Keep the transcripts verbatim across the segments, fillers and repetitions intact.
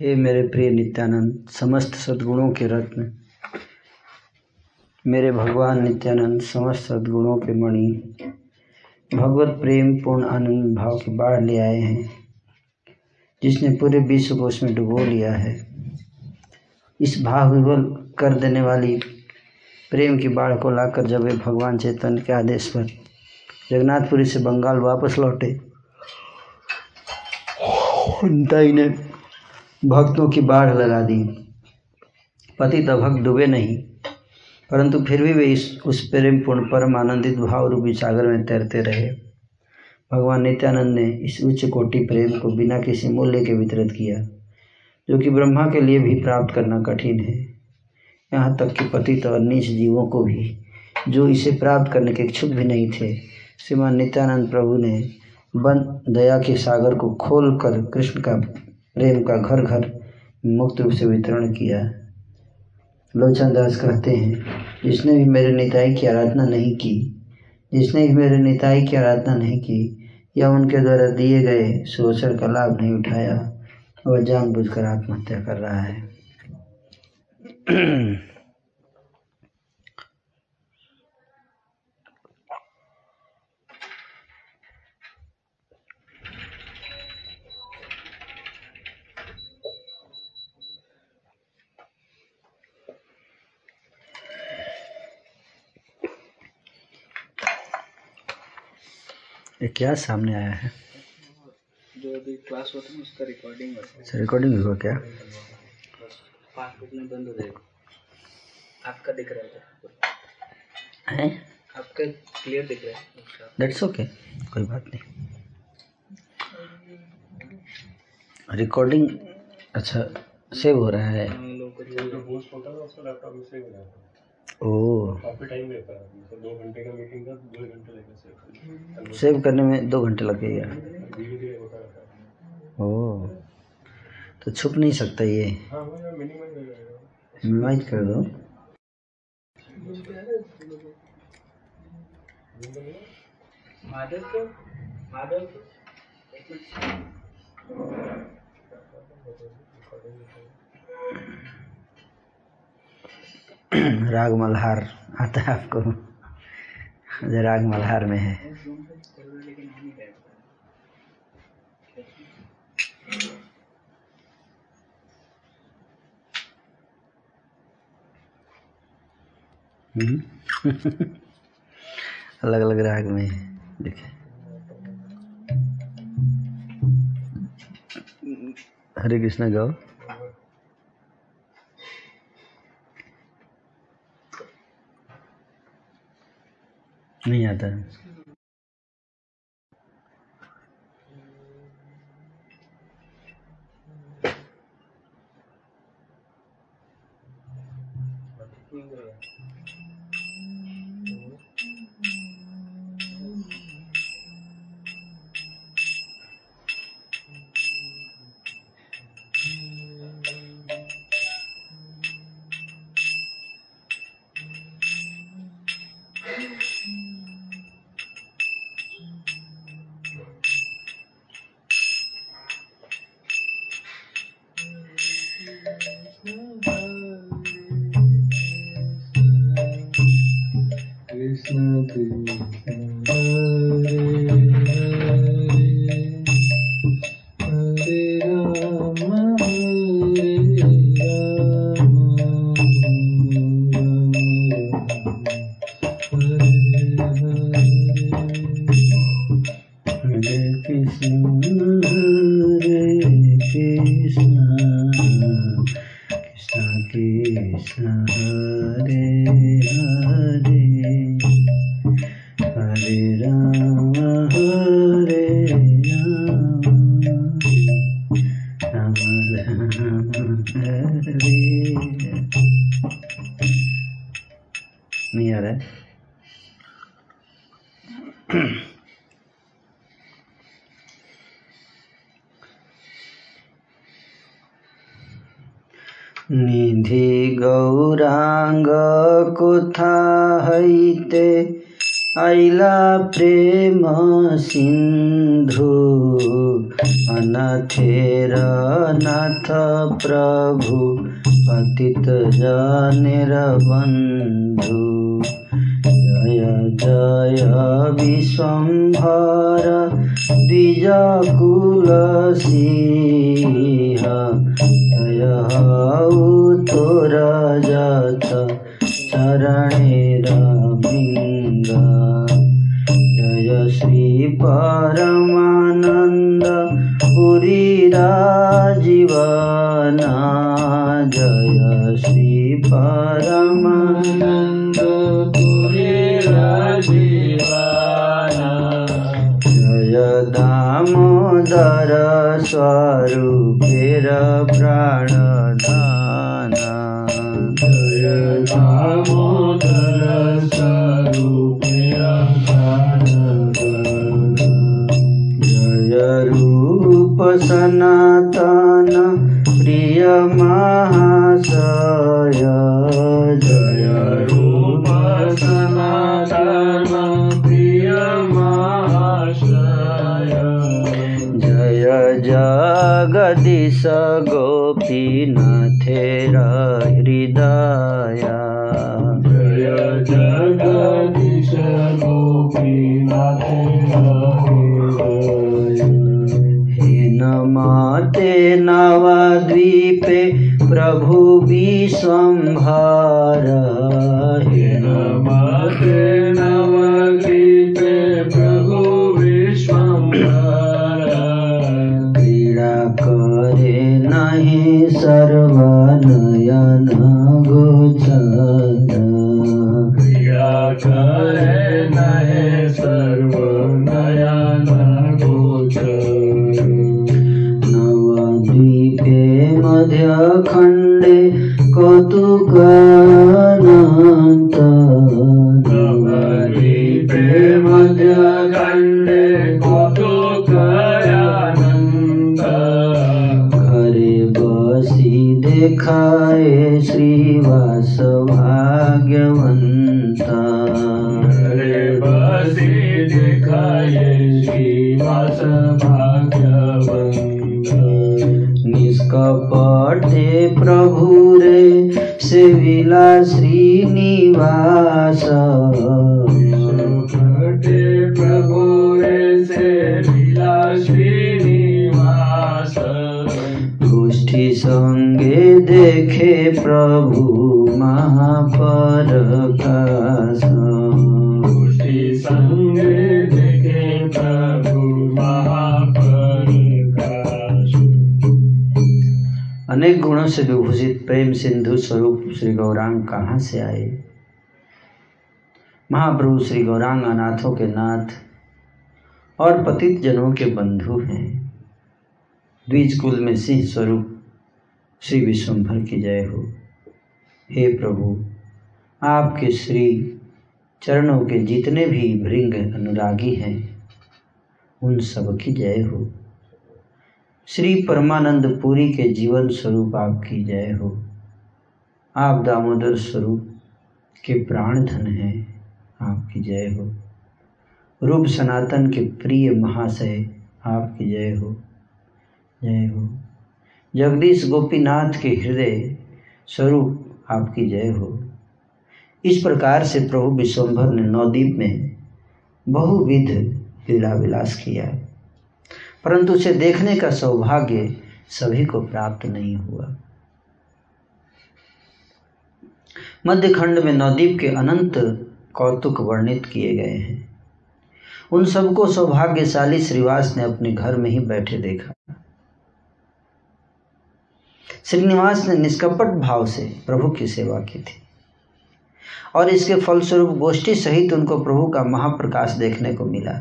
हे मेरे प्रिय नित्यानंद, समस्त सद्गुणों के रत्न, मेरे भगवान नित्यानंद, समस्त सद्गुणों के मणि, भगवत प्रेम पूर्ण आनंद भाव के बाढ़ ले आए हैं, जिसने पूरे विश्व को उसमें डुबो लिया है। इस भाव विवल कर देने वाली प्रेम की बाढ़ को लाकर जब वे भगवान चैतन्य के आदेश पर जगन्नाथपुरी से बंगाल वापस लौटे, उनताई ने भक्तों की बाढ़ लगा दी। पतित भक्त डूबे नहीं, परंतु फिर भी वे इस उस प्रेमपूर्ण परम आनंदित भाव रूपी सागर में तैरते रहे। भगवान नित्यानंद ने इस उच्च कोटि प्रेम को बिना किसी मूल्य के वितरित किया, जो कि ब्रह्मा के लिए भी प्राप्त करना कठिन है, यहाँ तक कि पतित और नीच जीवों को भी, जो इसे प्राप्त करने के इच्छुक भी नहीं थे। श्रीमान नित्यानंद प्रभु ने बंद दया के सागर को खोल कर कृष्ण का प्रेम का घर घर मुक्त रूप से वितरण किया। लोचनदास कहते हैं, जिसने भी मेरे निताई की आराधना नहीं की जिसने भी मेरे निताई की आराधना नहीं की या उनके द्वारा दिए गए सुअवसर का लाभ नहीं उठाया, वह जानबूझकर आत्महत्या कर रहा है। ये क्या सामने आया है? जो भी क्लास होती है उसका रिकॉर्डिंग होता है। रिकॉर्डिंग होगा क्या? पासबुक में बंद हो जाएगा। आपका दिख रहा है? आपका क्लियर दिख रहा है। दैट्स ओके, कोई बात नहीं। रिकॉर्डिंग अच्छा सेव हो रहा है। ओह, काफी टाइम लेता है, दो घंटे का मीटिंग था, दो घंटे लगे सेव करने में, दो घंटे लग गए। ओह, तो छुप नहीं सकता ये। हाँ, मिनिमाइज कर दो। राग मल्हार आता है आपको? जो राग मल्हार में है। अलग अलग राग में है, देखिए। हरे कृष्ण गाओ। नहीं आता है। निधि गौरांग कुथा हईते आइला प्रेम सिंधु अनाथेर नाथ प्रभु पतित जनेर बंधु। जय जय विश्वंभर द्विज कुल सिंह जय हऊ तोर जत चरणेर बिंग। जय श्री परमानंद पुरी राजीवना जय श्री परमानंद पुरी राजीवना। जय दामोदर स्वरूपेर प्राणदाना जय दामोदर स्वरूपेर प्राणदाना। जय रूप सनातन प्रिय महाशय जय रूप सनातन प्रिय महाशय। जय जगदीश गोपीनाथेर हृदय जय जगदीश गोपीनाथेर हृदय। नमाते नवद्वीपे प्रभु विश्वंभर नमाते नवद्वीपे प्रभु विश्वंभर। क्रीड़ा करे नहीं सर्वनयन गोचर क्रीड़ा करे नहीं सर्वनयन गोचर। मध्य खंडे कौतुक अनंत नवद्वीप मध्य खंडे कौतुक अनंत। घरे बसी देखाए श्रीवास भाग्यवंत घरे बसी देखाए श्रीवास भाग्यवंत। निष्कपटे प्रभुरे सेविला श्रीनिवास निष्कपटे प्रभुरे सेविला श्रीनिवास। गोष्ठी संगे देखे प्रभु महापरकाश गोष्ठी संगे देखे प्रभु महापरकाश। अनेक गुणों से विभूषित प्रेम सिंधु स्वरूप श्री गौरांग कहाँ से आए? महाप्रभु श्री गौरांग अनाथों के नाथ और पतित जनों के बंधु हैं। द्विज कुल में सिंह स्वरूप श्री विश्वंभर की जय हो। हे प्रभु, आपके श्री चरणों के जितने भी भृंग अनुरागी हैं उन सब की जय हो। श्री परमानंदपुरी के जीवन स्वरूप आपकी जय हो। आप दामोदर स्वरूप के प्राण धन हैं, आपकी जय हो। रूप सनातन के प्रिय महाशय, आपकी जय हो। जय हो जगदीश गोपीनाथ के हृदय स्वरूप, आपकी जय हो। इस प्रकार से प्रभु विश्वंभर ने नवद्वीप में बहुविध लीला विलास किया, परंतु उसे देखने का सौभाग्य सभी को प्राप्त नहीं हुआ। मध्यखंड में नवद्वीप के अनंत कौतुक वर्णित किए गए हैं। उन सबको सौभाग्यशाली श्रीवास ने अपने घर में ही बैठे देखा। श्रीनिवास ने निष्कपट भाव से प्रभु की सेवा की थी और इसके फलस्वरूप गोष्ठी सहित उनको प्रभु का महाप्रकाश देखने को मिला।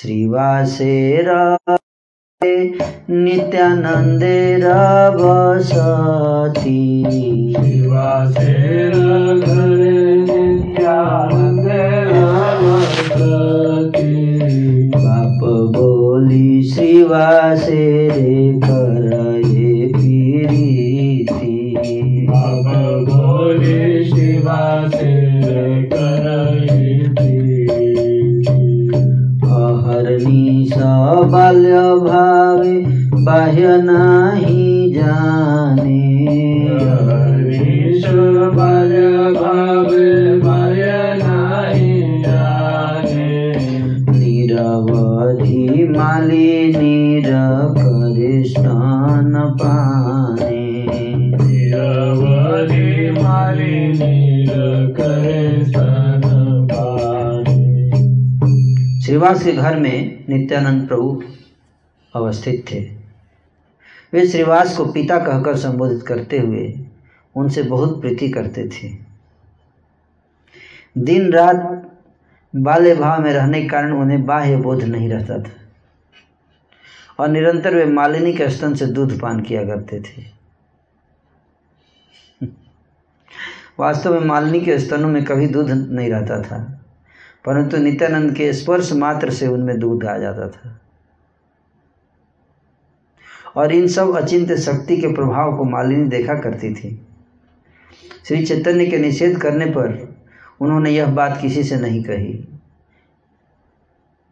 श्रीवासे राधे नित्यानंदे रावसती श्रीवासे राधे नित्यानंदे रावसती। बाप बोली श्रीवासे रे करये पीरीति बाप बोली श्रीवासे रे यह नहीं जाने मालिनी कृष्ण न पाने निरवधि मालिनी कृष्ण न पाने। श्रीवास के घर में नित्यानंद प्रभु अवस्थित थे। वे श्रीवास को पिता कहकर संबोधित करते हुए उनसे बहुत प्रीति करते थे। दिन रात बाल्य भाव में रहने के कारण उन्हें बाह्य बोध नहीं रहता था और निरंतर वे मालिनी के स्तन से दूध पान किया करते थे। वास्तव में मालिनी के स्तनों में कभी दूध नहीं रहता था, परंतु नित्यानंद के स्पर्श मात्र से उनमें दूध आ जाता था। और इन सब अचिंत्य शक्ति के प्रभाव को मालिनी देखा करती थी। श्री चैतन्य के निषेध करने पर उन्होंने यह बात किसी से नहीं कही।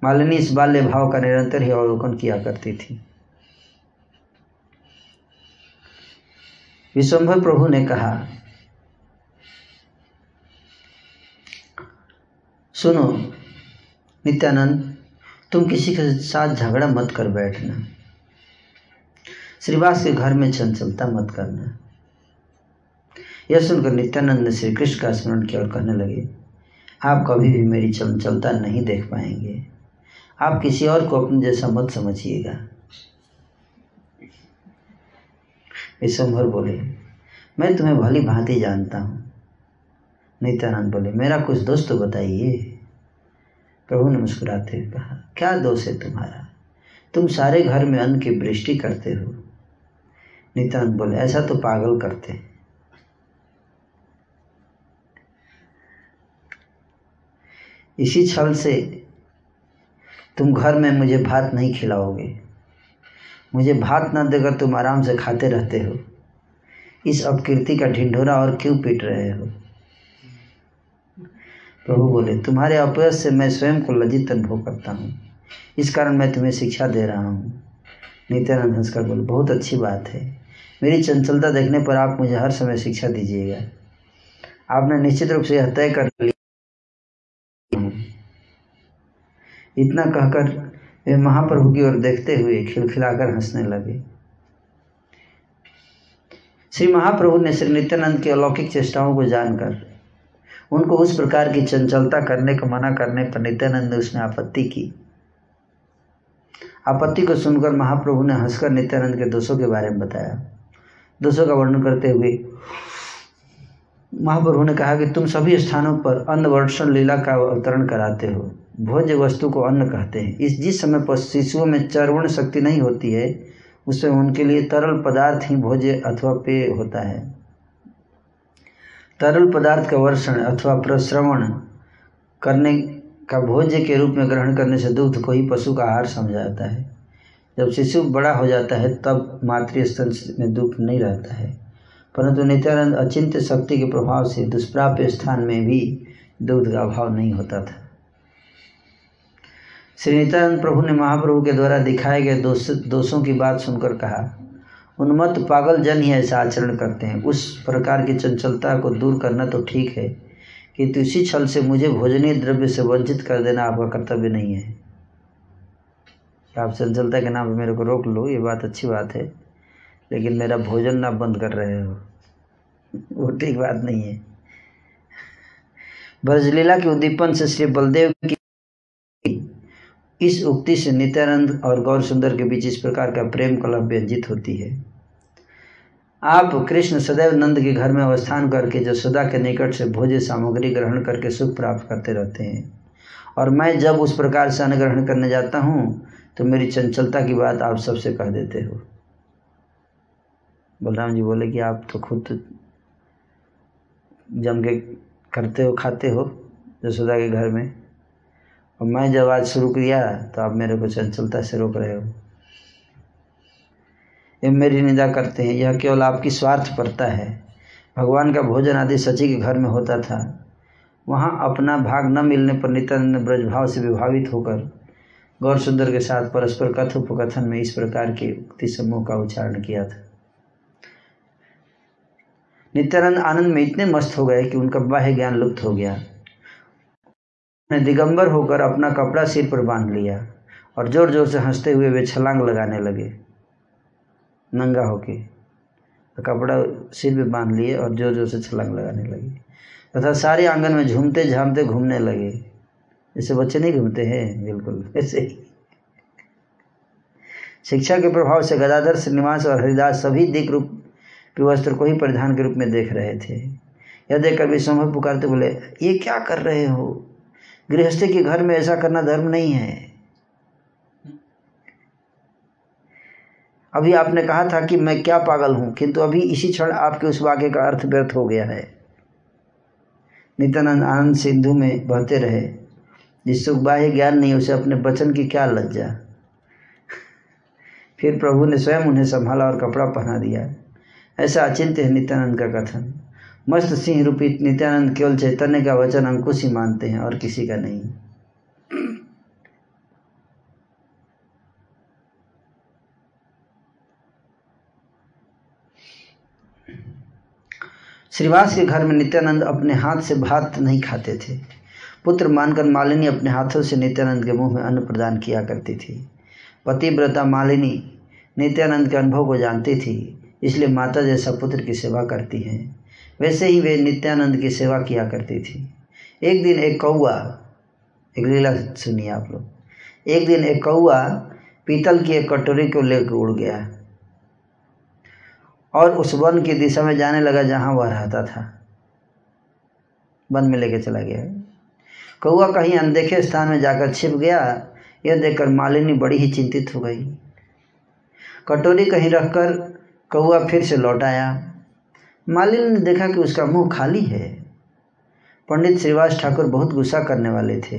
मालिनी इस बाल्य भाव का निरंतर ही अवलोकन किया करती थी। विश्वंभर प्रभु ने कहा, सुनो नित्यानंद, तुम किसी के साथ झगड़ा मत कर बैठना। श्रीवास के घर में चंचलता मत करना। यह सुनकर नित्यानंद ने श्री कृष्ण का स्मरण किया और कहने लगे, आप कभी भी मेरी चंचलता नहीं देख पाएंगे। आप किसी और को अपने जैसा मत समझिएगा। विश्वंभर बोले, मैं तुम्हें भली भांति जानता हूँ। नित्यानंद बोले, मेरा कुछ दोष तो बताइए। प्रभु ने मुस्कुराते हुए कहा, क्या दोष है तुम्हारा? तुम सारे घर में अन्न की वृष्टि करते हो। नित्यानंद बोले, ऐसा तो पागल करते हैं। इसी छल से तुम घर में मुझे भात नहीं खिलाओगे। मुझे भात न देकर तुम आराम से खाते रहते हो। इस अपकीर्ति का ढिंढोरा और क्यों पीट रहे हो? प्रभु बोले, तुम्हारे अपयश से मैं स्वयं को लज्जित अनुभव करता हूँ, इस कारण मैं तुम्हें शिक्षा दे रहा हूँ। नित्यानंद हंसकर बोले, बहुत अच्छी बात है। मेरी चंचलता देखने पर आप मुझे हर समय शिक्षा दीजिएगा। आपने निश्चित रूप से यह तय कर लिया। इतना कहकर वे महाप्रभु की ओर देखते हुए खिलखिलाकर हंसने लगे। श्री महाप्रभु ने श्री नित्यानंद की अलौकिक चेष्टाओं को जानकर उनको उस प्रकार की चंचलता करने को मना करने पर नित्यानंद ने उसमें आपत्ति की। आपत्ति को सुनकर महाप्रभु ने हंसकर नित्यानंद के दोषों के बारे में बताया। दोषों का वर्णन करते हुए महाप्रभु ने कहा कि तुम सभी स्थानों पर अन्न वर्षण लीला का अवतरण कराते हो। भोज्य वस्तु को अन्न कहते हैं। इस जिस समय पर शिशुओं में चर्वण शक्ति नहीं होती है, उसमें उनके लिए तरल पदार्थ ही भोज्य अथवा पेय होता है। तरल पदार्थ का वर्षण अथवा प्रश्रवण करने का भोज्य के रूप में ग्रहण करने से दूध को ही पशु का आहार समझा जाता है। जब शिशु बड़ा हो जाता है तब मातृ स्तन में दुख नहीं रहता है, परंतु नित्यानंद अचिंत्य शक्ति के प्रभाव से दुष्प्राप्य स्थान में भी दूध का अभाव नहीं होता था। श्री नित्यानंद प्रभु ने महाप्रभु के द्वारा दिखाए गए दोष दोषों की बात सुनकर कहा, उन्मत्त पागल जन ही ऐसा आचरण करते हैं। उस प्रकार की चंचलता को दूर करना तो ठीक है, किंतु इसी छल से मुझे भोजनीय द्रव्य से वंचित कर देना आपका कर्तव्य नहीं है। आप चंचलता के नाम पर मेरे को रोक लो, ये बात अच्छी बात है, लेकिन मेरा भोजन ना बंद कर रहे हो, वो ठीक बात नहीं है। ब्रजलीला के उद्दीपन से श्री बलदेव की इस उक्ति से नित्यानंद और गौर सुंदर के बीच इस प्रकार का प्रेम कला व्यंजित होती है। आप कृष्ण सदैव नंद के घर में अवस्थान करके यशोदा के निकट से भोज्य सामग्री ग्रहण करके सुख प्राप्त करते रहते हैं, और मैं जब उस प्रकार से अन्न ग्रहण करने जाता हूँ तो मेरी चंचलता की बात आप सबसे कह देते हो। बलराम जी बोले कि आप तो खुद जम के करते हो, खाते हो यशोदा के घर में, और मैं जब आज शुरू किया तो आप मेरे को चंचलता से रोक रहे हो। ये मेरी निंदा करते हैं। यह केवल आपकी स्वार्थ पड़ता है। भगवान का भोजन आदि सची के घर में होता था। वहाँ अपना भाग न मिलने पर नित्यानंद ब्रजभाव से विभावित होकर गौर सुंदर के साथ परस्पर कथोपकथन में इस प्रकार के उक्ति समूह का उच्चारण किया था। नित्यानंद आनंद में इतने मस्त हो गए कि उनका बाह्य ज्ञान लुप्त हो गया। उन्हें दिगंबर होकर अपना कपड़ा सिर पर बांध लिया और जोर जोर से हंसते हुए वे छलांग लगाने लगे। नंगा होके कपड़ा सिर पर बांध लिए और जोर जोर से छलांग लगाने लगे तथा सारे आंगन में झूमते झामते घूमने लगे। जैसे बच्चे नहीं घूमते हैं, बिल्कुल ऐसे ही। शिक्षा के प्रभाव से गदाधर, श्रीनिवास और हरिदास सभी दिक रूप वस्त्र को ही परिधान के रूप में देख रहे थे। यह देखकर विश्वंभर पुकारते बोले, ये क्या कर रहे हो? गृहस्थी के घर में ऐसा करना धर्म नहीं है। अभी आपने कहा था कि मैं क्या पागल हूं, किंतु अभी इसी क्षण आपके उस वाक्य का अर्थ व्यर्थ हो गया है। नित्यानंद आनंद सिंधु में बहते रहे। जिससे बाह्य ज्ञान नहीं, उसे अपने वचन की क्या लज्जा। फिर प्रभु ने स्वयं उन्हें संभाला और कपड़ा पहना दिया। ऐसा अचिंत्य है नित्यानंद का कथन। मस्त सिंह रूपी नित्यानंद केवल चैतन्य का वचन अंकुश ही मानते हैं और किसी का नहीं। श्रीवास के घर में नित्यानंद अपने हाथ से भात नहीं खाते थे। पुत्र मानकर मालिनी अपने हाथों से नित्यानंद के मुंह में अन्न प्रदान किया करती थी। पतिव्रता मालिनी नित्यानंद के अनुभव को जानती थी, इसलिए माता जैसा पुत्र की सेवा करती हैं। वैसे ही वे नित्यानंद की सेवा किया करती थी। एक दिन एक कौआ, एक लीला सुनिए आप लोग। एक दिन एक कौआ पीतल की एक कटोरी को लेकर उड़ गया और उस वन की दिशा में जाने लगा जहाँ वह रहता था। वन में लेके चला गया। कौआ कहीं अनदेखे स्थान में जाकर छिप गया। यह देखकर मालिनी बड़ी ही चिंतित हो गई। कटोरी कहीं रखकर कौआ फिर से लौट आया। मालिनी ने देखा कि उसका मुंह खाली है। पंडित श्रीवास ठाकुर बहुत गुस्सा करने वाले थे।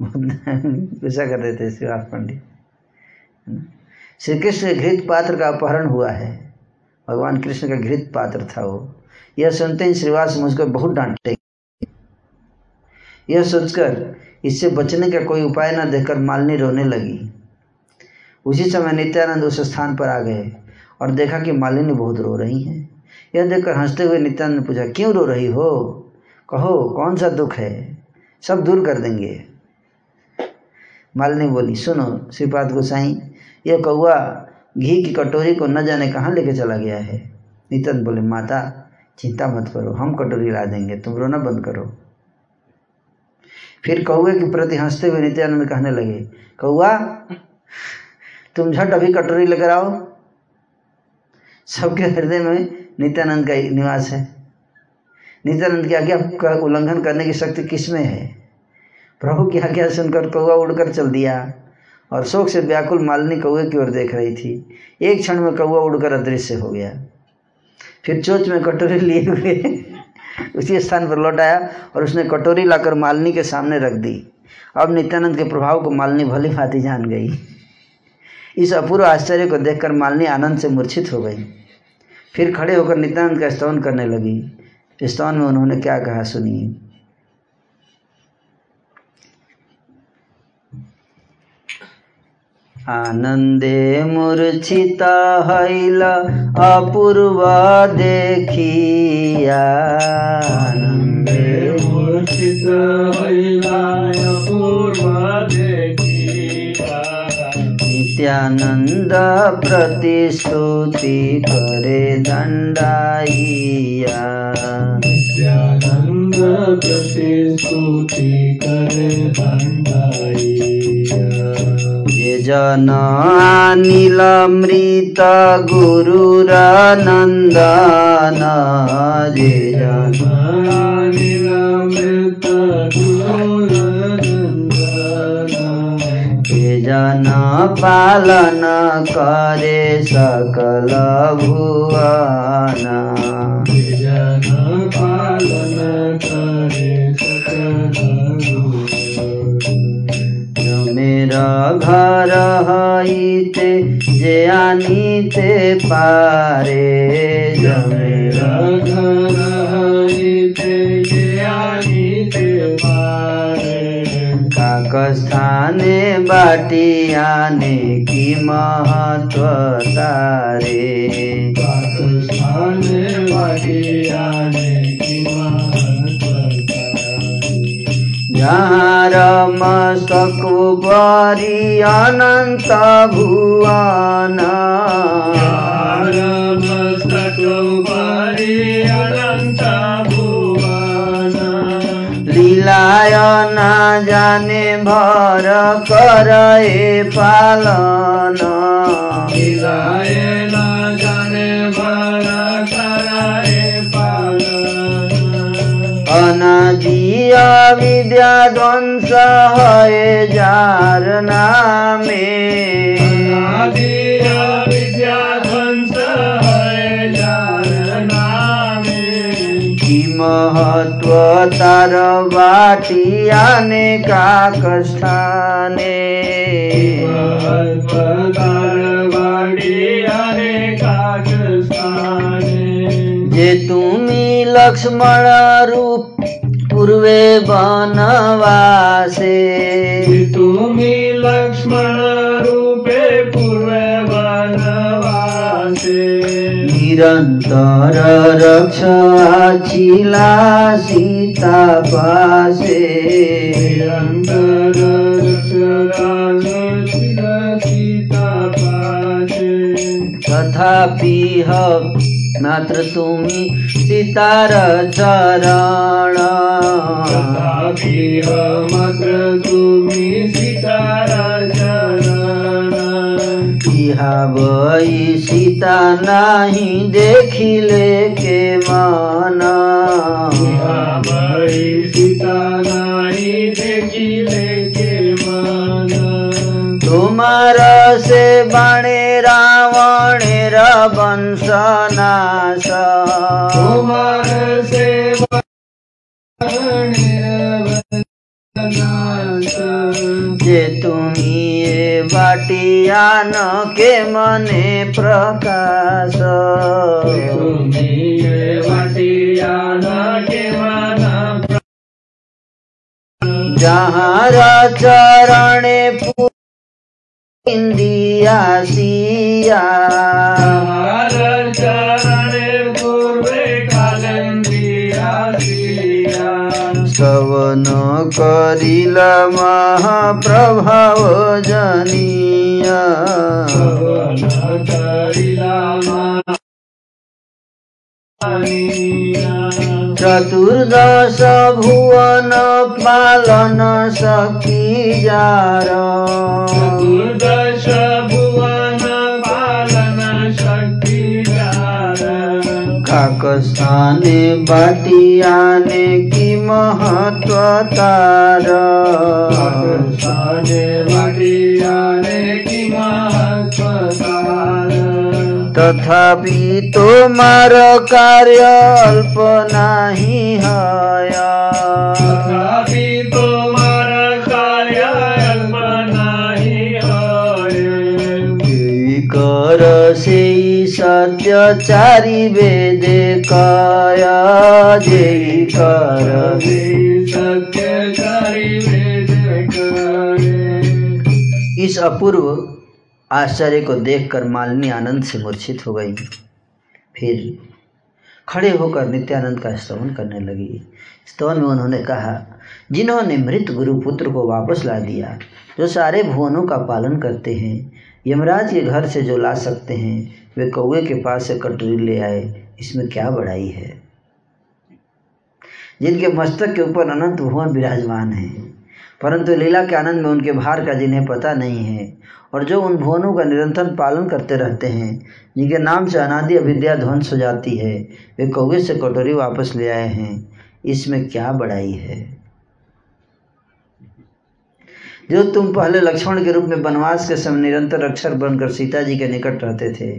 बहुत गुस्सा करते थे श्रीवास पंडित। श्री कृष्ण के घृत पात्र का अपहरण हुआ है। भगवान कृष्ण का घृत पात्र था वो। यह सुनते ही श्रीवास मुझको बहुत डांटे। यह सोचकर इससे बचने का कोई उपाय न देखकर मालिनी रोने लगी। उसी समय नित्यानंद उस स्थान पर आ गए और देखा कि मालिनी बहुत रो रही हैं। यह देखकर हंसते हुए नित्यानंद ने पूछा, क्यों रो रही हो? कहो कौन सा दुख है, सब दूर कर देंगे। मालिनी बोली, सुनो श्रीपाद गोसाई, यह कौआ घी की कटोरी को न जाने कहाँ लेके चला गया है। नित्यानंद बोले, माता चिंता मत करो, हम कटोरी ला देंगे, तुम रोना बंद करो। फिर कौए के प्रति हंसते हुए नित्यानंद कहने लगे, कौआ तुम झट अभी कटोरी लेकर आओ। सबके हृदय में नित्यानंद का निवास है। नित्यानंद की आज्ञा का उल्लंघन करने की शक्ति किसमें है? प्रभु की आज्ञा सुनकर कौआ उड़कर चल दिया और शोक से व्याकुल मालिनी कौए की ओर देख रही थी। एक क्षण में कौआ उड़कर अदृश्य हो गया। फिर चोंच में कटोरी लिए हुए उसी स्थान पर लौट आया और उसने कटोरी लाकर मालिनी के सामने रख दी। अब नित्यानंद के प्रभाव को मालिनी भली भांति जान गई। इस अपूर्व आश्चर्य को देखकर मालिनी आनंद से मूर्छित हो गई। फिर खड़े होकर नित्यानंद का स्तवन करने लगी। स्तवन में उन्होंने क्या कहा सुनिए। आनंदे मूर्छिता हैला अपूर्वा देखिया। आनंदे मूर्छिता हैला अपूर्वा देखिया। नित्यानंद प्रतिस्तुति करे दंडाइया। नित्यानंद प्रतिस्तुति करे दंडाइया। जनानिलमृत गुरुरानंदन। जे जनानिलमृत गुरुरानंदन। जे जना पालन करे सकल भुवन। जे जना पालन करे सकल। मेरा घर हईते जे आनीते पारे। मेरा घर हईते जे आनीते पारे। स्थाने बाटी आने की महत्व तारे, स्थाने बाटी आने की महत्व तारे। जहाँ रम सकुबरी अनंत भुवन, रम सकुबरी अनंत लीलायना जाने भर करे पालना, लीलायना जाने भर करे पालना। अनादि अविद्या ध्वंस है जार नामे, अनादि अविद्या ध्वंस है जार नामे। की महत्व तार बाटी आने का कष्टाने, तार बाटी आने का कष्टाने। जे तुमी लक्ष्मण रूप पूर्वे वनवासे, तुमी लक्ष्मण रूपे पूर्वे वनवासे। निरंतर रक्षा चिला सीता पासे, निरंतर रक्षा सीता पासे। तथापि मात्र तुमी सीतार चरण, तथापि मात्र तुमी सीतार चरण। इहा भई सीता नाही देखिले के मन, इहा भई सीता नाही देखिले के मन। तुम्हार से बाणे रावणेर वंश नाश, तुम्हार से बाणेर वंश नाश। जे तुम्ही बाटियान के मने प्रकाश, बाटियान के मन प्रकाश। जहाँ चरण पूर्विंदिया सिया, चरण पूर्वे कालिंदिया सिया। सवन करिल महाप्रभाव जनिया, सवन करिल महाप्रभावजनिया। चतुर्दश भुवन पालन सखी जार, चतुर्दश भुवन पालन सखी जार। काकस्थाने बाटियाने की महत्व तार, काकस्थाने बाटियाने की महत्व तार। तथापि तोमार कार्य अल्प नहीं है, तथापि तोमार कार्य अल्प नहीं है। कर से सत्य चारि वेद काया, जय कर सत्य चारि वेद काया। इस अपूर्व आश्चर्य को देखकर मालिनी आनंद से मूर्छित हो गई। फिर खड़े होकर नित्यानंद का स्तवन करने लगी। स्तवन में उन्होंने कहा, जिन्होंने मृत गुरुपुत्र को वापस ला दिया, जो सारे भुवनों का पालन करते हैं, यमराज के घर से जो ला सकते हैं, वे कौवे के पास से कटोरी ले आए, इसमें क्या बड़ाई है। जिनके मस्तक के ऊपर अनंत भुवन विराजमान हैं, परंतु लीला के आनंद में उनके भार का जिन्हें पता नहीं है, और जो उन भुवनों का निरंतर पालन करते रहते हैं, जिनके नाम से अनादि अविद्या ध्वंस हो जाती है, वे कौवे से कटोरी वापस ले आए हैं, इसमें क्या बड़ाई है। जो तुम पहले लक्ष्मण के रूप में वनवास के समय निरंतर रक्षक बनकर सीता जी के निकट रहते थे,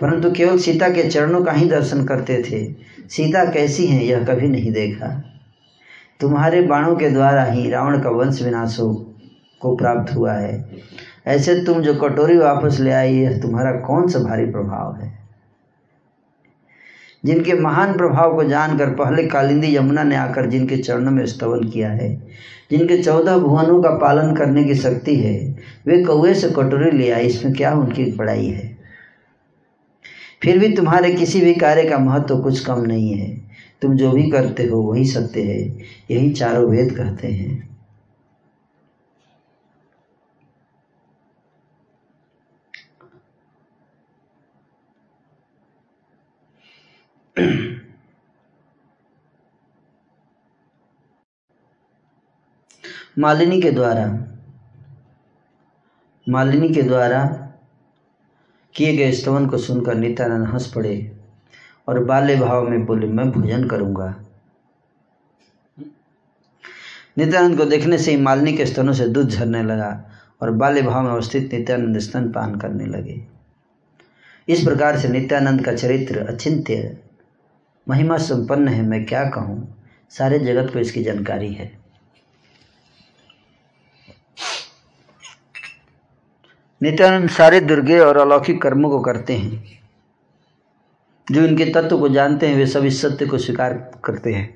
परंतु केवल सीता के चरणों का ही दर्शन करते थे, सीता कैसी हैं यह कभी नहीं देखा। तुम्हारे बाणों के द्वारा ही रावण का वंश विनाश हो को प्राप्त हुआ है, ऐसे तुम जो कटोरी वापस ले आई, यह तुम्हारा कौन सा भारी प्रभाव है। जिनके महान प्रभाव को जानकर पहले कालिंदी यमुना ने आकर जिनके चरणों में स्तवन किया है, जिनके चौदह भुवनों का पालन करने की शक्ति है, वे कौए से कटोरी ले आए, इसमें क्या उनकी बड़ाई है। फिर भी तुम्हारे किसी भी कार्य का महत्व तो कुछ कम नहीं है। तुम जो भी करते हो वही सत्य है, यही चारों वेद कहते हैं। मालिनी के द्वारा मालिनी के द्वारा किए गए स्तवन को सुनकर नित्यानंद हंस पड़े और बाल्य भाव में बोले, मैं भोजन करूंगा। नित्यानंद को देखने से ही मालिनी के स्तनों से दूध झरने लगा और बाल्य भाव में अवस्थित नित्यानंद स्तनपान करने लगे। इस प्रकार से नित्यानंद का चरित्र अचिंत्य महिमा संपन्न है, मैं क्या कहूँ, सारे जगत को इसकी जानकारी है। नित्यानंद सारे दुर्गे और अलौकिक कर्मों को करते हैं। जो इनके तत्व को जानते हैं वे सब इस सत्य को स्वीकार करते हैं।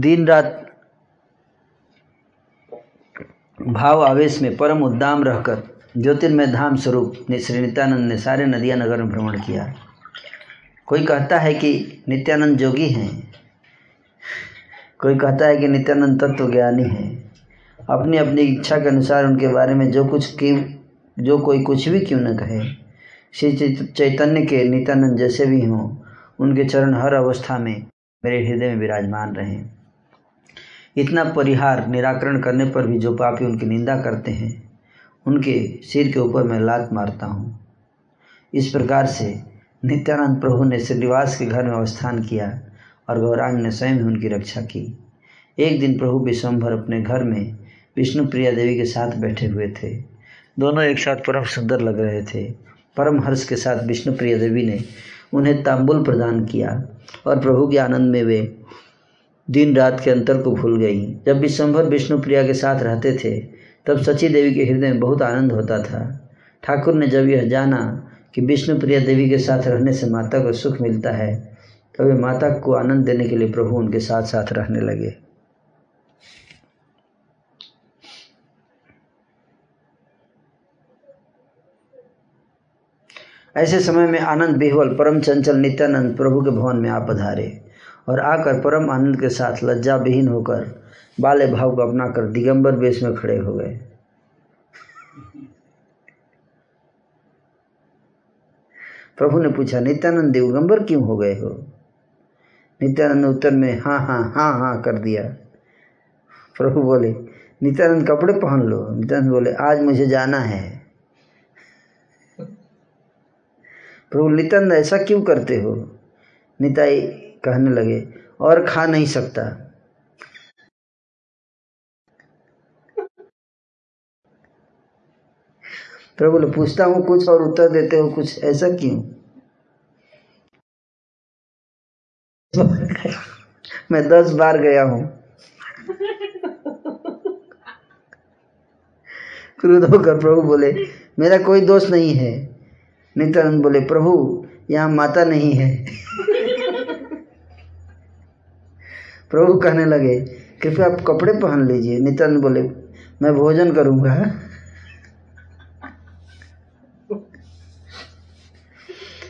दिन रात भाव आवेश में परम उद्दाम रहकर ज्योतिर्मय धाम स्वरूप श्री नित्यानंद ने सारे नदिया नगर में भ्रमण किया। कोई कहता है कि नित्यानंद जोगी हैं, कोई कहता है कि नित्यानंद तत्व ज्ञानी हैं। अपनी अपनी इच्छा के अनुसार उनके बारे में जो कुछ की जो कोई कुछ भी क्यों न कहे, श्री चैतन्य के नित्यानंद जैसे भी हों, उनके चरण हर अवस्था में मेरे हृदय में विराजमान रहें। इतना परिहार निराकरण करने पर भी जो पापी उनकी निंदा करते हैं, उनके सिर के ऊपर मैं लात मारता हूँ। इस प्रकार से नित्यानंद प्रभु ने श्रीनिवास के घर में अवस्थान किया और गौरांग ने स्वयं उनकी रक्षा की। एक दिन प्रभु विश्वंभर अपने घर में विष्णु प्रिया देवी के साथ बैठे हुए थे। दोनों एक साथ परम सुंदर लग रहे थे। परम हर्ष के साथ विष्णु प्रिया देवी ने उन्हें तांबुल प्रदान किया और प्रभु के आनंद में वे दिन रात के अंतर को भूल गईं। जब विश्वंभर विष्णु प्रिया के साथ रहते थे तब सची देवी के हृदय में बहुत आनंद होता था। ठाकुर ने जब यह जाना कि विष्णु प्रिया देवी के साथ रहने से माता को सुख मिलता है, तब वे माता को आनंद देने के लिए प्रभु उनके साथ साथ रहने लगे। ऐसे समय में आनंद विह्वल परम चंचल नित्यानंद प्रभु के भवन में आ पधारे और आकर परम आनंद के साथ लज्जा विहीन होकर बाले भाव को अपना कर दिगंबर वेश में खड़े हो गए। प्रभु ने पूछा, नित्यानंद दिगंबर क्यों हो गए हो? नित्यानंद ने उत्तर में हाँ हाँ हाँ हाँ कर दिया। प्रभु बोले, नित्यानंद कपड़े पहन लो। नित्यानंद बोले, आज मुझे जाना है। प्रभु, नित्यानंद ऐसा क्यों करते हो? निताई कहने लगे, और खा नहीं सकता। प्रभु बोले, पूछता हूं कुछ और उत्तर देते हो कुछ, ऐसा क्यों? मैं दस बार गया हूं। क्रोध होकर प्रभु बोले, मेरा कोई दोष नहीं है। नित्यानंद बोले, प्रभु यहाँ माता नहीं है। प्रभु कहने लगे, कृपया आप कपड़े पहन लीजिए। नित्यानंद बोले, मैं भोजन करूँगा।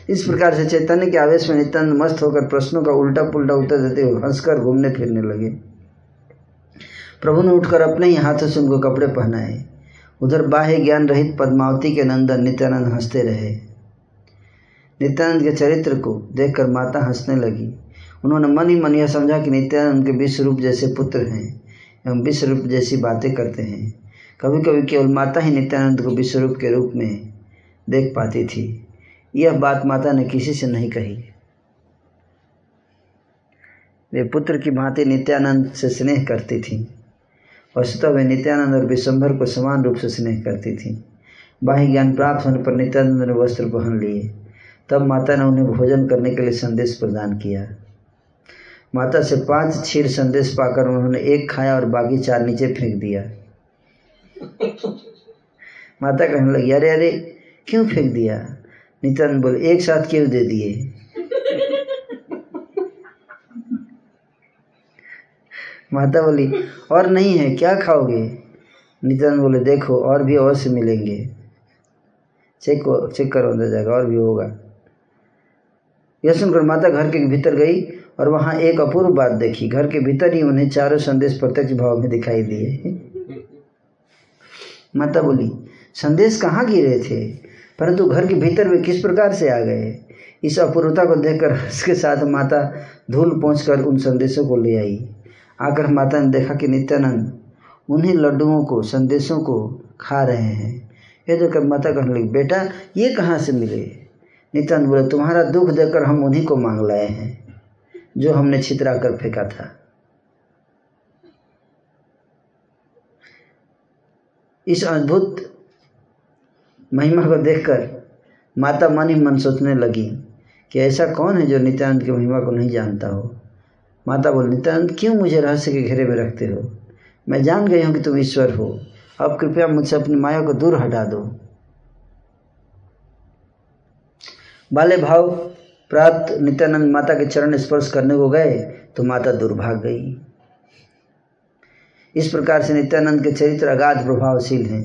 इस प्रकार से चैतन्य के आवेश में नित्यानंद मस्त होकर प्रश्नों का उल्टा पुल्टा उत्तर देते हुए हंसकर घूमने फिरने लगे। प्रभु ने उठकर अपने ही हाथों से उनको कपड़े पहनाए। उधर बाह्य ज्ञान रहित पद्मावती के नंदन नित्यानंद हंसते रहे। नित्यानंद के चरित्र को देखकर माता हंसने लगी। उन्होंने मन ही मन यह समझा कि नित्यानंद के विश्वरूप जैसे पुत्र हैं एवं विश्वरूप जैसी बातें करते हैं। कभी कभी केवल माता ही नित्यानंद को विश्वरूप के रूप में देख पाती थी। यह बात माता ने किसी से नहीं कही। वे पुत्र की भांति नित्यानंद से स्नेह करती थीं। वस्तुतः वे नित्यानंद और विश्वंभर को समान रूप से स्नेह करती थीं। बाह्य ज्ञान प्राप्त होने पर नित्यानंद ने वस्त्र पहन लिए। तब माता ने उन्हें भोजन करने के लिए संदेश प्रदान किया। माता से पांच छीर संदेश पाकर उन्होंने एक खाया और बाकी चार नीचे फेंक दिया। माता कहने लगी, अरे अरे क्यों फेंक दिया? नित्यानंद बोले, एक साथ क्यों दे दिए? माता बोली और नहीं है, क्या खाओगे? नित्यानंद बोले देखो और भी अवश्य मिलेंगे, चेक चेक करो अंदर जाएगा और भी होगा। यह सुनकर माता घर के भीतर गई और वहाँ एक अपूर्व बात देखी, घर के भीतर ही उन्हें चारों संदेश प्रत्यक्ष भाव में दिखाई दिए। माता बोली संदेश कहाँ गिरे थे, परंतु घर के भीतर वे किस प्रकार से आ गए? इस अपूर्वता को देखकर उसके साथ माता धूल पहुँचकर उन संदेशों को ले आई। आकर माता ने देखा कि नित्यानंद उन्हीं लड्डुओं को संदेशों को खा रहे हैं। यह देखकर माता कहने लगी बेटा ये कहाँ से मिले? नित्यानंद बोले तुम्हारा दुख देखकर हम उन्हीं को मांग लाए हैं जो हमने छितरा कर फेंका था। इस अद्भुत महिमा को देखकर माता मन ही मन सोचने लगी कि ऐसा कौन है जो नित्यानंद की महिमा को नहीं जानता हो। माता बोली नित्यानंद क्यों मुझे रहस्य के घेरे में रखते हो, मैं जान गई हूँ कि तुम ईश्वर हो, अब कृपया मुझसे अपनी माया को दूर हटा दो। बाले भाव प्राप्त नित्यानंद माता के चरण स्पर्श करने को गए तो माता दुर्भाग गई। इस प्रकार से नित्यानंद के चरित्र अगाध प्रभावशील हैं।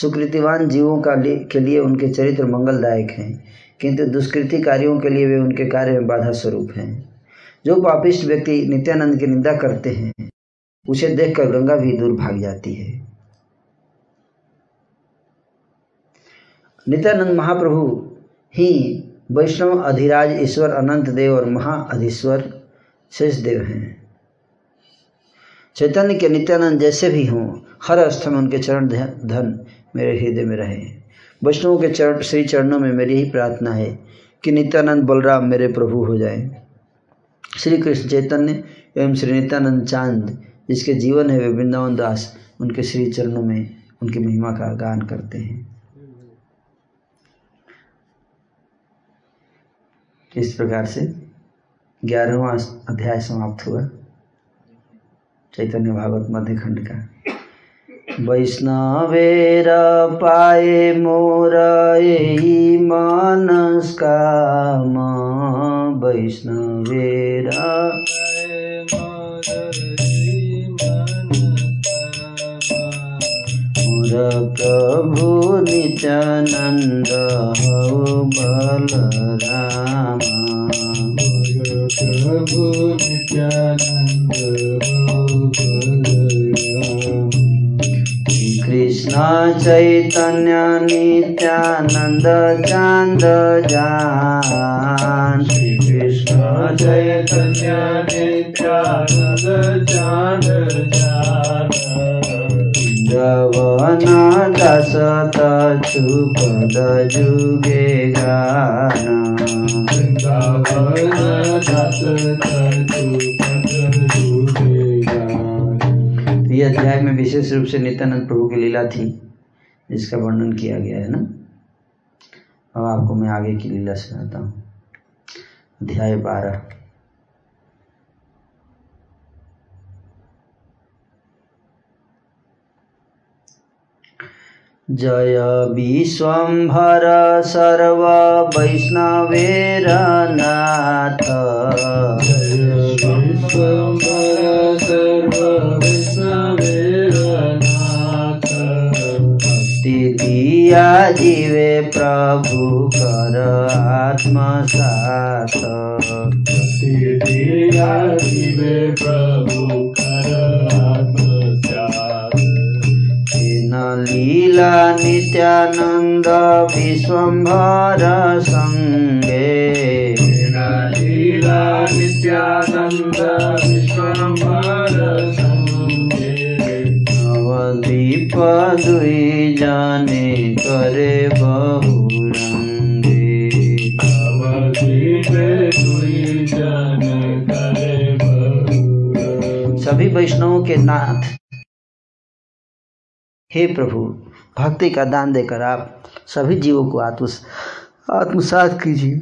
सुकृतिवान जीवों का के लिए उनके चरित्र मंगलदायक हैं, किंतु दुष्कृति कार्यों के लिए वे उनके कार्य में बाधा स्वरूप हैं। जो पापिष्ट व्यक्ति नित्यानंद की निंदा करते हैं उसे देखकर गंगा भी दूर भाग जाती है। नित्यानंद महाप्रभु ही वैष्णव अधिराज ईश्वर अनंत देव और महाअधीश्वर शेष देव हैं। चैतन्य के नित्यानंद जैसे भी हों हर अवस्था में उनके चरण धन मेरे हृदय में रहे। वैष्णवों के चरण श्री चरणों में मेरी ही प्रार्थना है कि नित्यानंद बलराम मेरे प्रभु हो जाएं। श्री कृष्ण चैतन्य एवं श्री नित्यानंद चांद जिसके जीवन है वे वृंदावन दास उनके श्री चरणों में उनकी महिमा का गान करते हैं। इस प्रकार से ग्यारहवां अध्याय समाप्त हुआ चैतन्य भागवत मध्य खंड का। वैष्णवेरा पाए मोरा एहि मानस काम, वैष्णवेरा मोरा प्रभु नित्यानंद हौ बलराम, प्रभु नित्यानंद हौ बलराम। कृष्ण चैतन्य नित्यानंद चांद जान, श्री कृष्ण चैतन्य नित्यानंद चांद जान। वृंदावनदास तत्पद जुगे गाना, वृंदावनदास तत्पद जुगे गाना। ये अध्याय में विशेष रूप से नित्यानंद प्रभु की लीला थी जिसका वर्णन किया गया है ना। अब आपको मैं आगे की लीला सुनाता हूँ। अध्याय बारह। जय विश्वंभर सर्व वैष्णवेरनाथ, जय विश्वंभर सर्व वैष्णवेरनाथ। भक्ति दिया जीवे प्रभु कर आत्मसात, भक्ति दिया जीवे प्रभु कर आत्मसात। लीला नित्यानंद विश्वंभर संगे, लीला नित्यानंद विश्वंभर संगे। नवद्वीप दुई जाने करे बहुरंगे, नवद्वीप दुई जाने करे बहुरंगे। सभी वैष्णवों के नाथ हे प्रभु, भक्ति का दान देकर आप सभी जीवों को आत्मस आत्मसात कीजिए।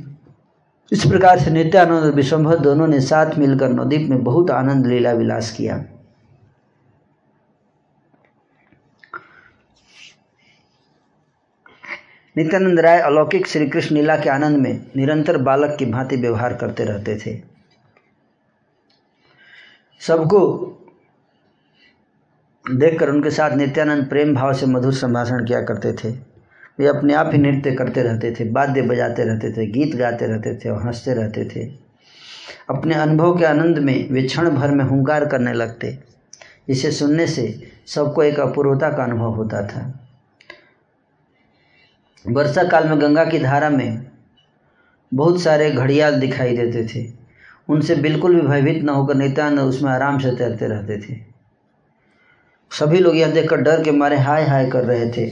इस प्रकार से नित्यानंद और विश्वंभर दोनों ने साथ मिलकर नवद्वीप में बहुत आनंद लीला विलास किया। नित्यानंद राय अलौकिक श्री कृष्ण लीला के आनंद में निरंतर बालक की भांति व्यवहार करते रहते थे। सबको देखकर उनके साथ नित्यानंद प्रेम भाव से मधुर संभाषण किया करते थे। वे अपने आप ही नृत्य करते रहते थे, वाद्य बजाते रहते थे, गीत गाते रहते थे और हंसते रहते थे। अपने अनुभव के आनंद में वे क्षण भर में हुंकार करने लगते। इसे सुनने से सबको एक अपूर्वता का अनुभव होता था। वर्षा काल में गंगा की धारा में बहुत सारे घड़ियाल दिखाई देते थे। उनसे बिल्कुल भी भयभीत न होकर नित्यानंद उसमें आराम से तैरते रहते थे। सभी लोग यह देखकर डर के मारे हाय हाय कर रहे थे,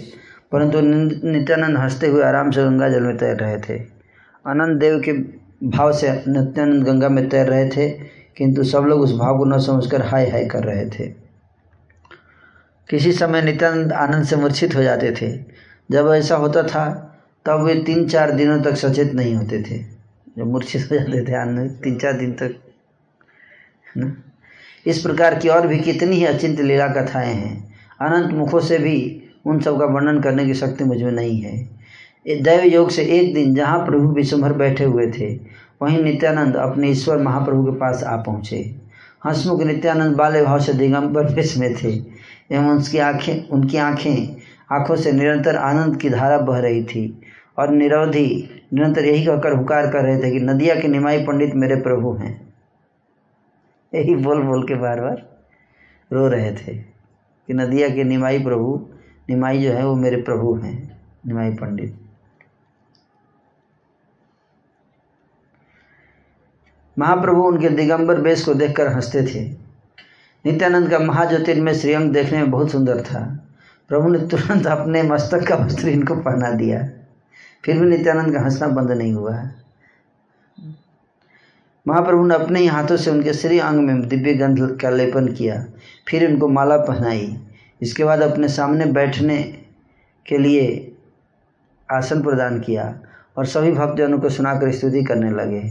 परंतु नित्यानंद हंसते हुए आराम से गंगा जल में तैर रहे थे। आनंद देव के भाव से नित्यानंद गंगा में तैर रहे थे, किंतु सब लोग उस भाव को न समझकर हाय हाय कर रहे थे। किसी समय नित्यानंद आनंद से मूर्छित हो जाते थे। जब ऐसा होता था तब वे तीन चार दिनों तक सचेत नहीं होते थे। जब मूर्छित हो जाते थे आनंद तीन चार दिन तक, है ना। इस प्रकार की और भी कितनी ही अचिंत्य लीला कथाएँ हैं। अनंत मुखों से भी उन सब का वर्णन करने की शक्ति मुझमें नहीं है। दैव योग से एक दिन जहाँ प्रभु विश्वंभर बैठे हुए थे, वहीं नित्यानंद अपने ईश्वर महाप्रभु के पास आ पहुँचे। हंसमुख नित्यानंद बाल्य भाव से दिगंबर वेश में थे एवं उनकी आँखें उनकी आँखें आँखों से निरंतर आनंद की धारा बह रही थी और निरवधि निरंतर यही कहकर हुकार कर रहे थे कि नदिया के निमाई पंडित मेरे प्रभु हैं। यही बोल बोल के बार बार रो रहे थे कि नदिया के निमाई प्रभु निमाई जो है वो मेरे प्रभु हैं, निमाई पंडित। महाप्रभु उनके दिगंबर वेश को देखकर हंसते थे। नित्यानंद का महाज्योतिर्मय श्रीअंग देखने में बहुत सुंदर था। प्रभु ने तुरंत अपने मस्तक का वस्त्र इनको पहना दिया, फिर भी नित्यानंद का हंसना बंद नहीं हुआ। महाप्रभु ने अपने ही हाथों से उनके श्रीअंग में दिव्य गंध का लेपन किया, फिर उनको माला पहनाई। इसके बाद अपने सामने बैठने के लिए आसन प्रदान किया और सभी भक्तजनों को सुनाकर स्तुति करने लगे,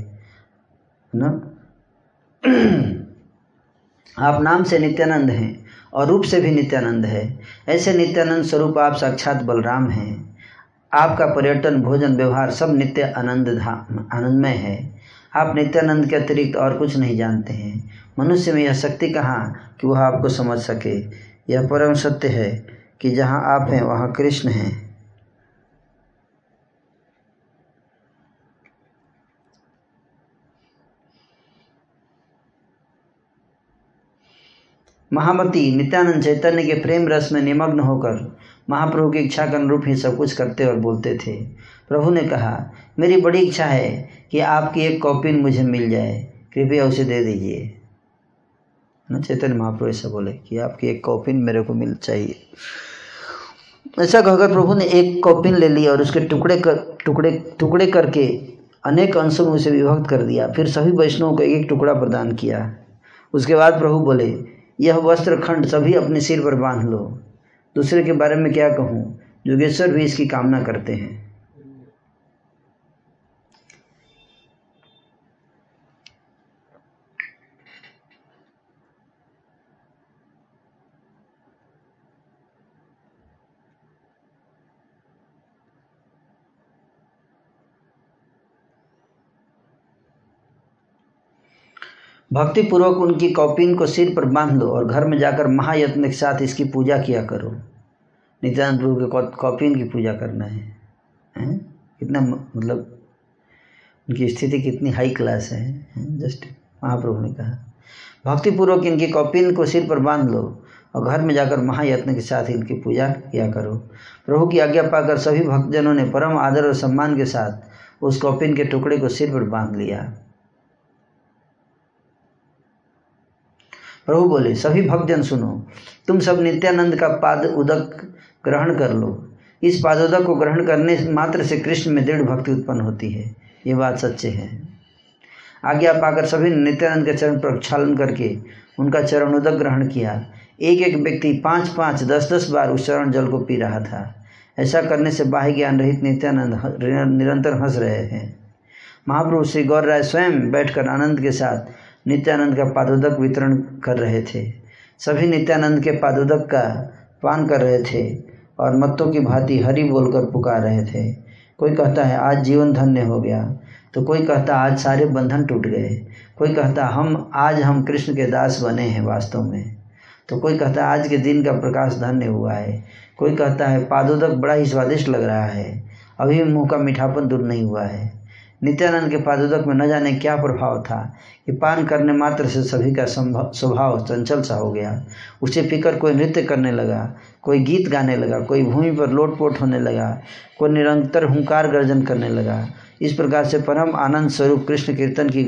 ना। आप नाम से नित्यानंद हैं और रूप से भी नित्यानंद है। ऐसे नित्यानंद स्वरूप आप साक्षात बलराम हैं। आपका पर्यटन, भोजन, व्यवहार सब नित्य आनंद धाम आनंदमय है। आप नित्यानंद के अतिरिक्त और कुछ नहीं जानते हैं। मनुष्य में यह शक्ति कहाँ कि वह आपको समझ सके। यह परम सत्य है कि जहाँ आप हैं वहाँ कृष्ण हैं। महामती नित्यानंद चैतन्य के प्रेम रस में निमग्न होकर महाप्रभु की इच्छा के अनुरूप ही सब कुछ करते और बोलते थे। प्रभु ने कहा, मेरी बड़ी इच्छा है कि आपकी एक कॉपी मुझे मिल जाए, कृपया उसे दे दीजिए। न चैतन्य महाप्रभु ऐसा बोले कि आपकी एक कॉपिन मेरे को मिल चाहिए। ऐसा कहकर प्रभु ने एक कॉपिन ले ली और उसके टुकड़े कर टुकड़े टुकड़े करके अनेक अंशों में उसे विभक्त कर दिया। फिर सभी वैष्णवों को एक एक टुकड़ा प्रदान किया। उसके बाद प्रभु बोले, यह वस्त्र खंड सभी अपने सिर पर बांध लो। दूसरे के बारे में क्या कहूँ, जोगेश्वर भी इसकी कामना करते हैं। भक्तिपूर्वक उनकी कौपीन को सिर पर बांध लो और घर में जाकर महायत्न के साथ इसकी पूजा किया करो। नित्यानंद प्रभु के कौपीन की पूजा करना है, हैं? कितना मतलब उनकी स्थिति कितनी हाई क्लास है, हैं? जस्ट महाप्रभु ने कहा, भक्तिपूर्वक इनकी कौपीन को सिर पर बांध लो और घर में जाकर महायत्न के साथ इनकी पूजा किया करो। प्रभु की आज्ञा पाकर सभी भक्तजनों ने परम आदर और सम्मान के साथ उस कौपीन के टुकड़े को सिर पर बांध लिया। प्रभु बोले, सभी भक्तजन सुनो, तुम सब नित्यानंद का पाद उदक ग्रहण कर लो। इस पादोदक को ग्रहण करने मात्र से कृष्ण में दृढ़ भक्ति उत्पन्न होती है। ये बात सच्चे है। आज्ञा पाकर सभी ने नित्यानंद के चरण प्रक्षालन करके उनका चरण उदक ग्रहण किया। एक एक व्यक्ति पाँच पाँच दस दस बार उस चरण जल को पी रहा था। ऐसा करने से बाह्य ज्ञान रहित नित्यानंद निरंतर हंस रहे हैं। महाप्रभु श्री गौर राय स्वयं बैठकर आनंद के साथ नित्यानंद का पादोदक वितरण कर रहे थे। सभी नित्यानंद के पादोदक का पान कर रहे थे और मत्तों की भांति हरि बोलकर पुकार रहे थे। कोई कहता है आज जीवन धन्य हो गया, तो कोई कहता आज सारे बंधन टूट गए, कोई कहता हम आज हम कृष्ण के दास बने हैं वास्तव में, तो कोई कहता है आज के दिन का प्रकाश धन्य हुआ है, कोई कहता है पादोदक बड़ा ही स्वादिष्ट लग रहा है, अभी मुंह का मीठापन दूर नहीं हुआ है। नित्यानंद के पादोदक में न जाने क्या प्रभाव था कि पान करने मात्र से सभी का स्वभाव चंचल सा हो गया। उसे पीकर कोई नृत्य करने लगा, कोई गीत गाने लगा, कोई भूमि पर लोटपोट होने लगा, कोई निरंतर हुंकार गर्जन करने लगा। इस प्रकार से परम आनंद स्वरूप कृष्ण कीर्तन की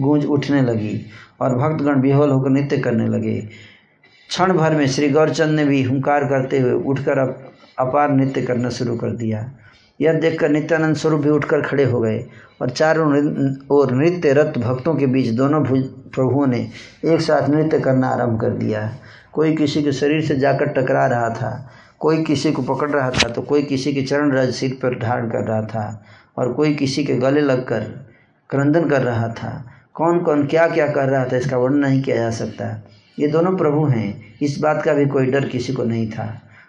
गूंज उठने लगी और भक्तगण विह्वल होकर नृत्य करने लगे। क्षण भर में श्री गौरचंद ने भी हुंकार करते हुए उठकर अपार नृत्य करना शुरू कर दिया। यह देखकर नित्यानंद स्वरूप भी उठकर खड़े हो गए और चारों ओर नृत्य रत भक्तों के बीच दोनों प्रभुओं ने एक साथ नृत्य करना आरंभ कर दिया। कोई किसी के शरीर से जाकर टकरा रहा था, कोई किसी को पकड़ रहा था, तो कोई किसी के चरण राज सिर पर धारण कर रहा था और कोई किसी के गले लगकर क्रंदन कर रहा था। कौन कौन क्या क्या कर रहा था इसका वर्णन नहीं किया जा सकता। ये दोनों प्रभु हैं, इस बात का भी कोई डर किसी को नहीं था।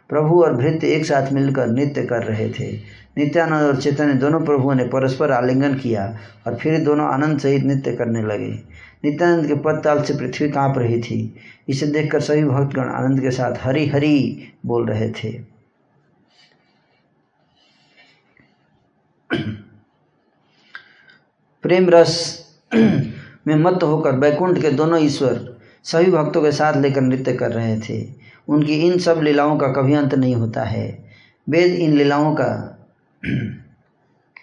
प्रभु और भृत्य एक साथ मिलकर नृत्य कर रहे थे। नित्यानंद और चैतन्य दोनों प्रभुओं ने परस्पर आलिंगन किया और फिर दोनों आनंद सहित नृत्य करने लगे। नित्यानंद के पद ताल से पृथ्वी कांप रही थी। इसे देखकर सभी भक्तगण आनंद के साथ हरि हरि बोल रहे थे। प्रेम रस में मत होकर बैकुंठ के दोनों ईश्वर सभी भक्तों के साथ लेकर नृत्य कर रहे थे। उनकी इन सब लीलाओं का कभी अंत नहीं होता है। वेद इन लीलाओं का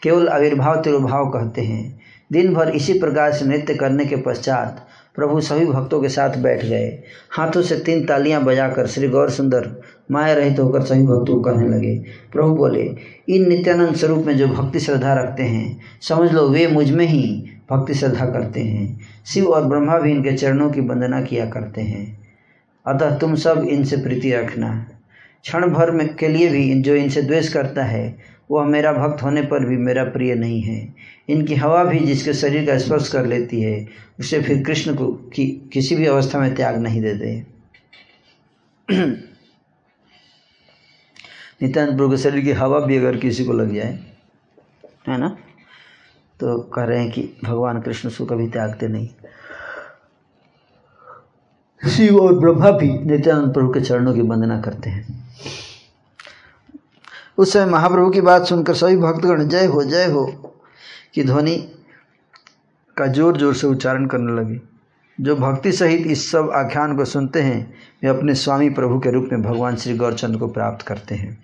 केवल आविर्भाव तिरुभाव कहते हैं। दिन भर इसी प्रकार से नृत्य करने के पश्चात प्रभु सभी भक्तों के साथ बैठ गए। हाथों से तीन तालियां बजाकर श्री गौर सुंदर माया रहित होकर सभी भक्तों को कहने लगे। प्रभु बोले, इन नित्यानंद स्वरूप में जो भक्ति श्रद्धा रखते हैं, समझ लो वे मुझ में ही भक्ति श्रद्धा करते हैं। शिव और ब्रह्मा भी इनके चरणों की वंदना किया करते हैं, अतः तुम सब इनसे प्रीति रखना। क्षण भर में के लिए भी जो इनसे द्वेष करता है वह मेरा भक्त होने पर भी मेरा प्रिय नहीं है। इनकी हवा भी जिसके शरीर का स्पर्श कर लेती है उसे फिर कृष्ण को कि, किसी भी अवस्था में त्याग नहीं देते। नित्यानंद प्रभु के शरीर की हवा भी अगर किसी को लग जाए, है ना, तो कह रहे हैं कि भगवान कृष्ण उसको कभी त्यागते नहीं। शिव और ब्रह्मा भी नित्यानंद प्रभु के चरणों की वंदना करते हैं। उस समय महाप्रभु की बात सुनकर सभी भक्तगण जय हो जय हो की ध्वनि का जोर जोर से उच्चारण करने लगे। जो भक्ति सहित इस सब आख्यान को सुनते हैं वे अपने स्वामी प्रभु के रूप में भगवान श्री गौरचंद को प्राप्त करते हैं।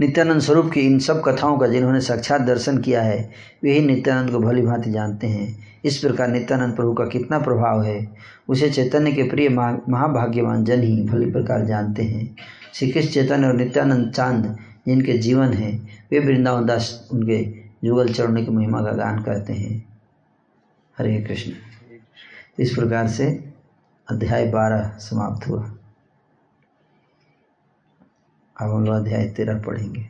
नित्यानंद स्वरूप की इन सब कथाओं का जिन्होंने साक्षात दर्शन किया है वे ही नित्यानंद को भली भांति जानते हैं। इस प्रकार नित्यानंद प्रभु का कितना प्रभाव है उसे चैतन्य के प्रिय महाभाग्यवान जन ही भली प्रकार जानते हैं। श्री कृष्ण चैतन्य और नित्यानंद चांद जिनके जीवन है वे वृंदावन दास उनके जुगल चरणों की महिमा का गान करते हैं। हरे कृष्ण। इस प्रकार से अध्याय बारह समाप्त हुआ। अब हम लोग अध्याय तेरह पढ़ेंगे।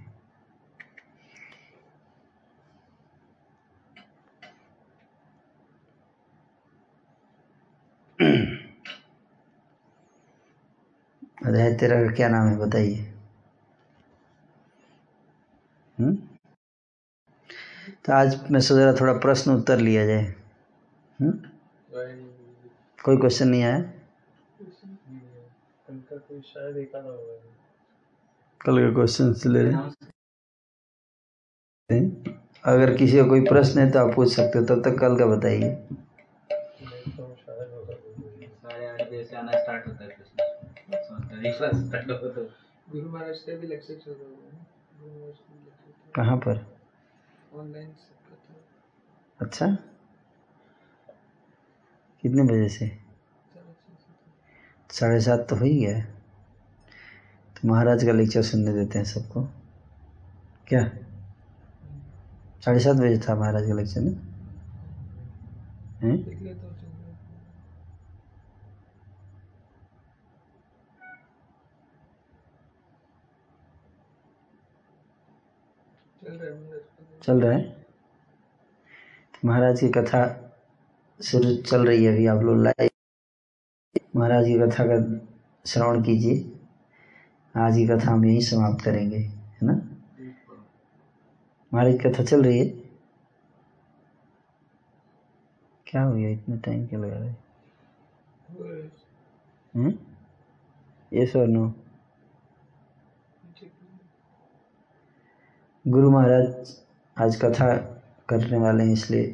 अध्याय तेरह का क्या नाम है बताइए। हम्म तो आज मैं सोच रहा थोड़ा प्रश्न उत्तर लिया जाए। हम्म कोई क्वेश्चन नहीं आया? कल का क्वेश्चन से ले रहे हैं। अगर किसी का कोई प्रश्न है तो आप पूछ सकते हो, तब तक कल का बताइए। कहाँ पर? अच्छा, कितने बजे से? साढ़े सात तो हो ही गया। महाराज का लेक्चर सुनने देते हैं सबको। क्या साढ़े सात बजे था महाराज का लेक्चर? नहीं, चल रहा है तो महाराज की कथा शुरू चल रही है अभी। आप लोग लाइव महाराज की कथा का श्रवण कीजिए। आज की कथा हम यहीं समाप्त करेंगे, है ना। महाराज कथा चल रही है। क्या हो गया, इतना टाइम क्यों लगा रहे? यस और नो? गुरु महाराज आज कथा करने वाले हैं, इसलिए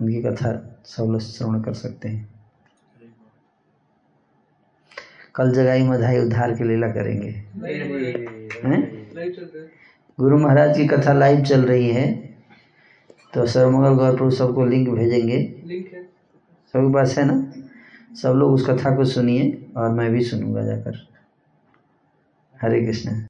उनकी कथा सब लोग श्रवण कर सकते हैं। कल जगाई मधाई उद्धार की लीला करेंगे। हैं? गुरु महाराज की कथा लाइव चल रही है, तो सर्वमंगल गौरपुर सबको लिंक भेजेंगे। सबके पास है ना? सब लोग उस कथा को सुनिए और मैं भी सुनूंगा जाकर। हरे कृष्णा।